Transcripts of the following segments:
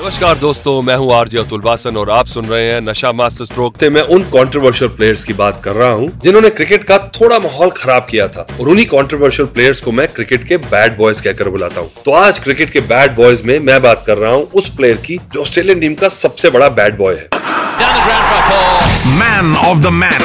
नमस्कार दोस्तों, मैं हूं आरजे अतुल वासन और आप सुन रहे हैं नशा मास्टर स्ट्रोक। मैं उन कंट्रोवर्शियल प्लेयर्स की बात कर रहा हूं जिन्होंने क्रिकेट का थोड़ा माहौल खराब किया था, और उन्हीं कंट्रोवर्शियल प्लेयर्स को मैं क्रिकेट के बैड बॉयज कहकर बुलाता हूं। तो आज क्रिकेट के बैड बॉयज में मैं बात कर रहा हूं उस प्लेयर की जो ऑस्ट्रेलियन टीम का सबसे बड़ा बैड बॉय है। Man of the match.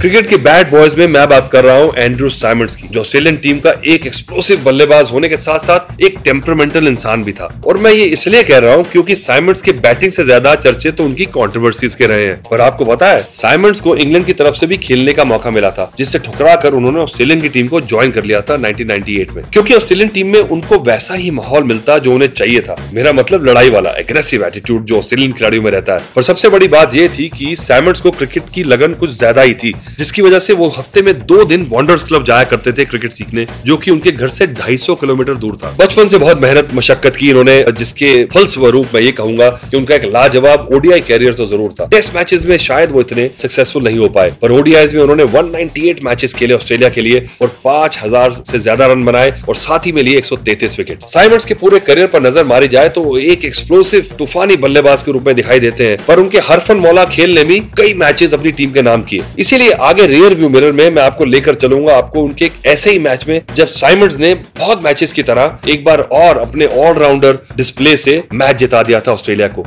Cricket के बैड बॉयज में मैं बात कर रहा हूँ एंड्रू साइमंड्स की, जो ऑस्ट्रेलियन टीम का एक एक्सप्लोसिव बल्लेबाज होने के साथ साथ एक टेम्परामेंटल इंसान भी था। और मैं ये इसलिए कह रहा हूँ क्योंकि साइमंड्स के बैटिंग से ज्यादा चर्चे तो उनकी कंट्रोवर्सीज के रहे हैं। पर आपको पता है, साइमंड्स को इंग्लैंड की तरफ से भी खेलने का मौका मिला था, जिससे ठुकरा कर उन्होंने ऑस्ट्रेलियन की टीम को ज्वाइन कर लिया था 1998 में, क्योंकि ऑस्ट्रेलियन टीम में उनको वैसा ही माहौल मिलता जो उन्हें चाहिए था। मेरा मतलब लड़ाई वाला एग्रेसिव एटीट्यूड जो ऑस्ट्रेलियन खिलाड़ियों में रहता है। पर सबसे बड़ी बात ये थी कि साइमंड्स को क्रिकेट की लगन कुछ ज्यादा ही थी, जिसकी वजह से वो हफ्ते में 2 दिन वांडर्स क्लब जाया करते थे क्रिकेट सीखने, जो कि उनके घर से 250 किलोमीटर दूर था। बचपन से बहुत मेहनत मशक्कत की इन्होंने, जिसके फलस्वरूप मैं ये कहूंगा कि उनका एक लाजवाब ओडीआई कैरियर तो जरूर था। टेस्ट मैचेस में शायद वो इतने सक्सेसफुल नहीं हो पाए, पर ओडीआईज में उन्होंने 198 मैचेस खेले ऑस्ट्रेलिया के लिए और 5000 से ज्यादा रन बनाए और साथ ही में लिए 133 विकेट। साइमंड्स के पूरे करियर पर नजर मारी जाए तो वो एक एक्सप्लोसिव तूफानी बल्लेबाज के रूप में दिखाई देते हैं, पर उनके हरफन मौला खेल ने भी कई मैचेस अपनी टीम के नाम किए। इसीलिए आगे रियर व्यू मिरर में मैं आपको लेकर चलूंगा, आपको उनके एक ऐसे ही मैच में जब साइमंड्स ने बहुत मैचेस की तरह एक बार और अपने ऑलराउंडर डिस्प्ले से मैच जिता दिया था ऑस्ट्रेलिया को।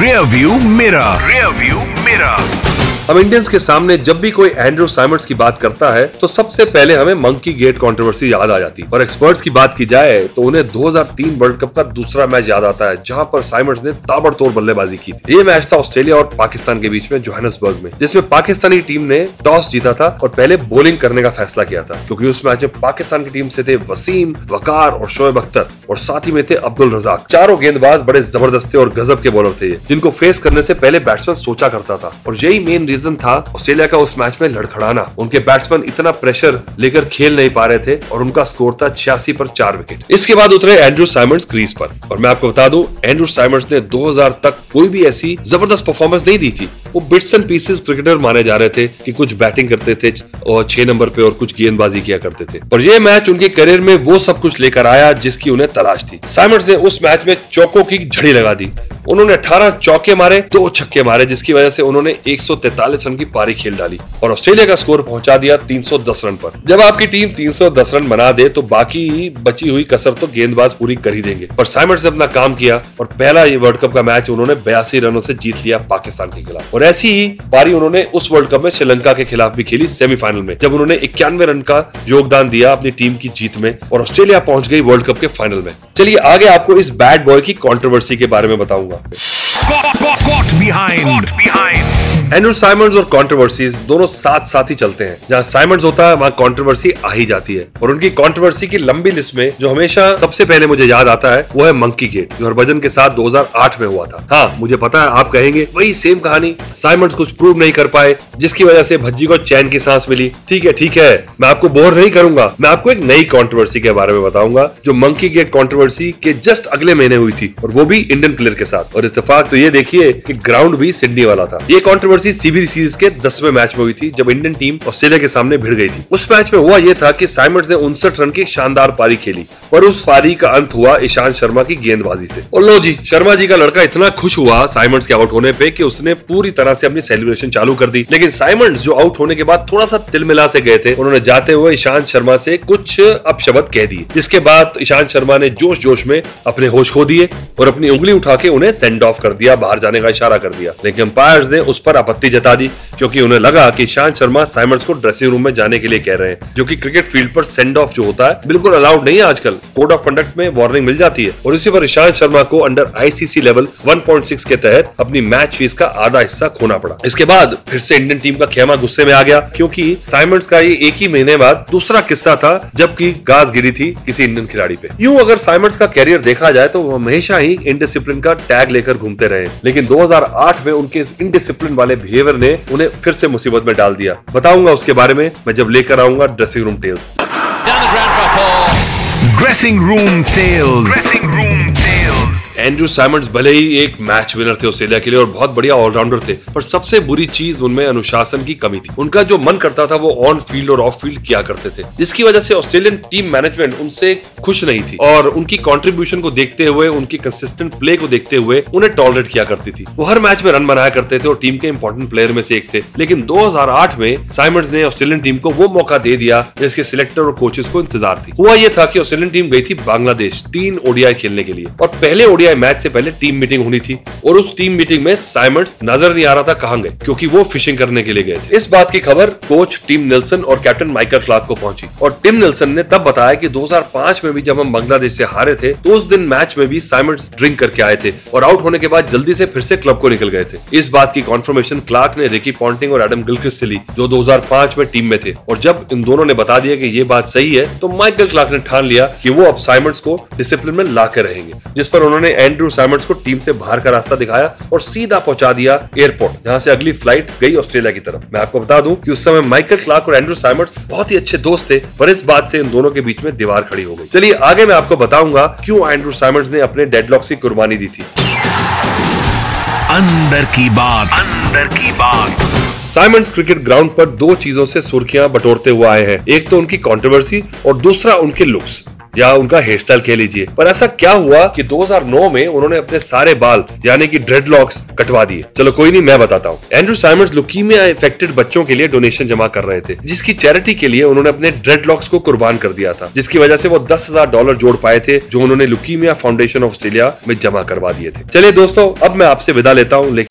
Rear view mirror. Rear view mirror. हम इंडियंस के सामने जब भी कोई एंड्रू साइमंड्स की बात करता है तो सबसे पहले हमें मंकी गेट कंट्रोवर्सी याद आ जाती है। और एक्सपर्ट्स की बात की जाए तो उन्हें 2003 वर्ल्ड कप का दूसरा मैच याद आता है, जहां पर साइमंड्स ने ताबड़तोड़ बल्लेबाजी की थी। ये मैच था ऑस्ट्रेलिया और पाकिस्तान के बीच में जोहानसबर्ग में, जिसमें पाकिस्तानी टीम ने टॉस जीता था और पहले बॉलिंग करने का फैसला किया था, क्योंकि उस मैच में पाकिस्तान की टीम से थे वसीम, वकार और शोएब अख्तर, और साथ ही में थे अब्दुल रजाक। चारों गेंदबाज बड़े जबरदस्त थे और गजब के बॉलर थे, जिनको फेस करने से पहले बैट्समैन सोचा करता था। और यही मेन रीजन था ऑस्ट्रेलिया का उस मैच में लड़खड़ाना। उनके बैट्समैन इतना प्रेशर लेकर खेल नहीं पा रहे थे और उनका स्कोर था 86 पर 4 विकेट। इसके बाद उतरे एंड्रू साइमंड्स क्रीज पर, और मैं आपको बता दूं एंड्रू साइमंड्स ने 2000 तक कोई भी ऐसी जबरदस्त परफॉर्मेंस नहीं दी थी। वो बिट्स एंड पीसेस क्रिकेटर माने जा रहे थे कि कुछ बैटिंग करते थे और 6 नंबर पे और कुछ गेंदबाजी किया करते थे। और ये मैच उनके करियर में वो सब कुछ लेकर आया जिसकी उन्हें तलाश थी। साइमंड्स ने उस मैच में चौकों की झड़ी लगा दी। उन्होंने 18 चौके मारे, 2 छक्के मारे, जिसकी वजह से उन्होंने 143 रन की पारी खेल डाली और ऑस्ट्रेलिया का स्कोर पहुंचा दिया 310 रन पर। जब आपकी टीम 310 रन बना दे तो बाकी बची हुई कसर तो गेंदबाज पूरी कर ही देंगे। पर साइमंड्स ने अपना काम किया और पहला ये वर्ल्ड कप का मैच उन्होंने 82 रनों से जीत लिया पाकिस्तान के खिलाफ। और ऐसी ही पारी उन्होंने उस वर्ल्ड कप में श्रीलंका के खिलाफ भी खेली सेमीफाइनल में, जब उन्होंने 91 रन का योगदान दिया अपनी टीम की जीत में और ऑस्ट्रेलिया पहुंच गई वर्ल्ड कप के फाइनल में। चलिए आगे आपको इस बैड बॉय की कंट्रोवर्सी के बारे में बताऊंगा। एंड्रू साइमंड्स और कंट्रोवर्सीज दोनों साथ ही चलते हैं। जहाँ साइमंड्स होता है वहाँ कंट्रोवर्सी आ ही जाती है। और उनकी कंट्रोवर्सी की लंबी लिस्ट में जो हमेशा सबसे पहले मुझे याद आता है वो है मंकी गेट, जो हरभजन के साथ 2008 में हुआ था। हाँ, मुझे पता है आप कहेंगे वही सेम कहानी, साइमंड्स कुछ प्रूव नहीं कर पाए जिसकी वजह से भज्जी को चैन की सांस मिली। ठीक है, मैं आपको बोर नहीं करूंगा, मैं आपको एक नई कंट्रोवर्सी के बारे में बताऊंगा जो मंकी गेट कंट्रोवर्सी के जस्ट अगले महीने हुई थी, और वो भी इंडियन प्लेयर के साथ। और इत्तेफाक तो ये देखिए कि ग्राउंड भी सिडनी वाला था। ये कंट्रोवर्सी सीबी सीरीज के 10वें मैच में हुई थी, जब इंडियन टीम ऑस्ट्रेलिया के सामने भिड़ गई थी। उस मैच में हुआ ये था कि साइमंड्स ने 59 रन की शानदार पारी खेली और उस पारी का अंत हुआ ईशान शर्मा की गेंदबाजी से। और लो जी, शर्मा जी का लड़का इतना खुश हुआ साइमंड्स के आउट होने पे कि उसने पूरी तरह से अपनी सेलिब्रेशन चालू कर दी। लेकिन साइमंड्स जो आउट होने के बाद थोड़ा सा तिलमिला से गए थे, उन्होंने जाते हुए ईशान शर्मा से कुछ अपशब्द कह दिए, जिसके बाद ईशान शर्मा ने जोश में अपने होश खो दिए और अपनी उंगली उठा के उन्हें सेंड ऑफ कर दिया, बाहर जाने का इशारा कर दिया। लेकिन अंपायर्स ने उस पर आपत्ति जता दी क्योंकि उन्हें लगा कि ईशान शर्मा साइमंड्स को ड्रेसिंग रूम में जाने के लिए कह रहे हैं, जो कि क्रिकेट फील्ड पर सेंड ऑफ जो होता है बिल्कुल अलाउड नहीं है। आजकल कोड ऑफ कंडक्ट में वार्निंग मिल जाती है और इसी पर ईशान शर्मा को अंडर आईसीसी लेवल 1.6 के तहत अपनी मैच फीस का आधा हिस्सा खोना पड़ा। इसके बाद फिर से इंडियन टीम का खेमा गुस्से में आ गया क्योंकि साइमंड्स का ये एक ही महीने बाद दूसरा किस्सा था जबकि गाज गिरी थी किसी इंडियन खिलाड़ी पे। यूं अगर साइमंड्स का कैरियर देखा जाए तो वो हमेशा ही इनडिसिप्लिन का टैग लेकर घूमते रहे, लेकिन 2008 में उनके इस इनडिसिप्लिन वाले बिहेवियर ने उन्हें फिर से मुसीबत में डाल दिया। बताऊंगा उसके बारे में मैं जब लेकर आऊंगा dressing room tales. Andrew Symonds भले ही एक मैच विनर थे ऑस्ट्रेलिया के लिए और बहुत बढ़िया ऑलराउंडर थे, पर सबसे बुरी चीज उनमें अनुशासन की कमी थी। उनका जो मन करता था वो ऑन फील्ड और ऑफ फील्ड किया करते थे, जिसकी वजह से ऑस्ट्रेलियन टीम मैनेजमेंट उनसे खुश नहीं थी और उनकी कंट्रीब्यूशन को देखते हुए, उनकी कंसिस्टेंट प्ले को देखते हुए उन्हें टॉलरेट किया करती थी। वो हर मैच में रन बनाया करते थे और टीम के इंपॉर्टेंट प्लेयर में से एक थे, लेकिन 2008 में साइमंड्स ने ऑस्ट्रेलियन टीम को वो मौका दे दिया जिसके सिलेक्टर और कोचेस को इंतजार थी। हुआ ये था कि ऑस्ट्रेलियन टीम गई थी बांग्लादेश 3 ODI खेलने के लिए और पहले मैच से पहले टीम मीटिंग होनी थी और उस टीम मीटिंग में साइमंड्स नजर नहीं आ रहा था, कहां गए, क्योंकि वो फिशिंग करने के लिए गए थे। इस बात की खबर कोच टिम नेल्सन और कैप्टन माइकल क्लार्क को पहुंची और टिम नेल्सन ने तब बताया कि 2005 में भी जब हम बांग्लादेश से हारे थे तो उस दिन मैच में भी साइमंड्स ड्रिंक करके आए थे और आउट होने के बाद जल्दी से फिर से क्लब को निकल गए थे। इस बात की कॉन्फर्मेशन क्लार्क ने रिकी पॉन्टिंग और एडम गिलक्रिस्ट से ली, जो 2005 में टीम में थे, और जब इन दोनों ने बता दिया कि ये बात सही है तो माइकल क्लार्क ने ठान लिया कि वो अब साइमंड्स को डिसिप्लिन में ला कर रहेंगे, जिस पर उन्होंने एंड्रू साइमंड्स को टीम से बाहर का रास्ता दिखाया और सीधा पहुंचा दिया एयरपोर्ट, जहां से अगली फ्लाइट गई ऑस्ट्रेलिया की तरफ। मैं आपको बता दूं कि उस समय माइकल क्लार्क और एंड्रू साइमंड्स बहुत ही अच्छे दोस्त थे, पर इस बात से इन दोनों के बीच में दीवार खड़ी हो गई। चलिए आगे मैं आपको बताऊंगा क्यों एंड्रू साइमंड्स ने अपने डेडलॉक्स की कुर्बानी दी थी। अंदर की बात साइमंड्स क्रिकेट ग्राउंड पर दो चीजों से सुर्खियां बटोरते हुए आए हैं, एक तो उनकी कंट्रोवर्सी और दूसरा उनके लुक्स या उनका हेयर स्टाइल कह लीजिए। पर ऐसा क्या हुआ कि 2009 में उन्होंने अपने सारे बाल यानी कि ड्रेडलॉक्स कटवा दिए? चलो कोई नहीं, मैं बताता हूँ। एंड्रू साइमंड्स लुकीमिया इफेक्टेड बच्चों के लिए डोनेशन जमा कर रहे थे, जिसकी चैरिटी के लिए उन्होंने अपने ड्रेडलॉक्स को कुर्बान कर दिया था, जिसकी वजह से वो $10,000 जोड़ पाए थे जो उन्होंने लुकीमिया फाउंडेशन ऑस्ट्रेलिया में जमा करवा दिए थे। चलिए दोस्तों, अब मैं आपसे विदा लेता हूँ, लेकिन